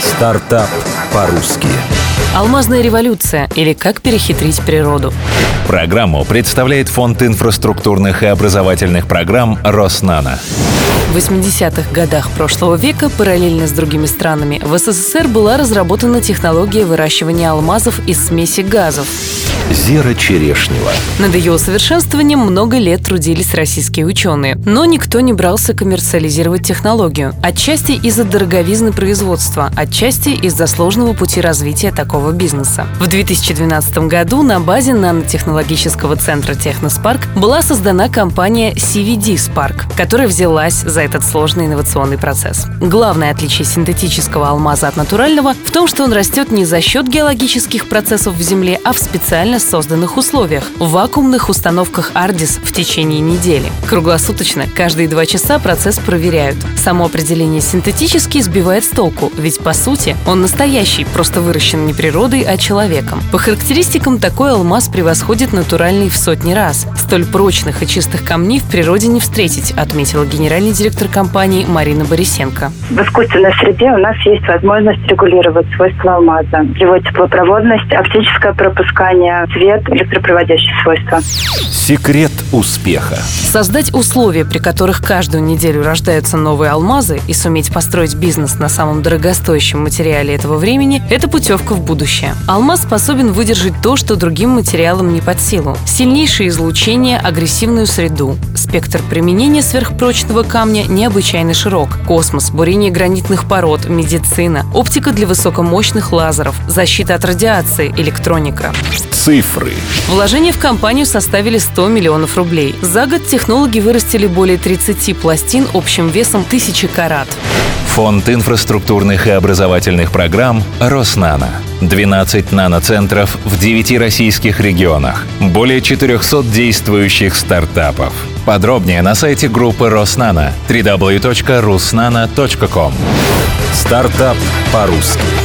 Стартап по-русски. Алмазная революция или как перехитрить природу. Программу представляет Фонд инфраструктурных и образовательных программ «Роснано». В 80-х годах прошлого века параллельно с другими странами в СССР была разработана технология выращивания алмазов из смеси газов. Зера Черешнева. Над ее усовершенствованием много лет трудились российские ученые, но никто не брался коммерциализировать технологию. Отчасти из-за дороговизны производства, отчасти из-за сложного пути развития такого бизнеса. В 2012 году на базе нанотехнологического центра «Техноспарк» была создана компания CVD Spark, которая взялась за этот сложный инновационный процесс. Главное отличие синтетического алмаза от натурального в том, что он растет не за счет геологических процессов в земле, а в специально созданных условиях – в вакуумных установках «Ардис» в течение недели. Круглосуточно, каждые 2 часа процесс проверяют. Само определение «синтетический» сбивает с толку, ведь, по сути, он настоящий, просто выращен не природой, а человеком. По характеристикам такой алмаз превосходит натуральный в сотни раз. Столь прочных и чистых камней в природе не встретить, отметила генеральный директор компании Марина Борисенко. В искусственной среде у нас есть возможность регулировать свойства алмаза. Его теплопроводность, оптическое пропускание, цвет, электропроводящие свойства. Секрет успеха. Создать условия, при которых каждую неделю рождаются новые алмазы, и суметь построить бизнес на самом дорогостоящем материале этого времени – это путевка в будущее. Алмаз способен выдержать то, что другим материалам не под силу. Сильнейшее излучение, агрессивную среду. Спектр применения сверхпрочного камня необычайно широк. Космос, бурение гранитных пород, медицина, оптика для высокомощных лазеров, защита от радиации, электроника. Цифры. Вложения в компанию составили 100 миллионов рублей. За год технологи вырастили более 30 пластин общим весом 1000 карат. Фонд инфраструктурных и образовательных программ «Роснано». 12 наноцентров в 9 российских регионах. Более 400 действующих стартапов. Подробнее на сайте группы «Роснано» www.rusnano.com. Стартап по-русски.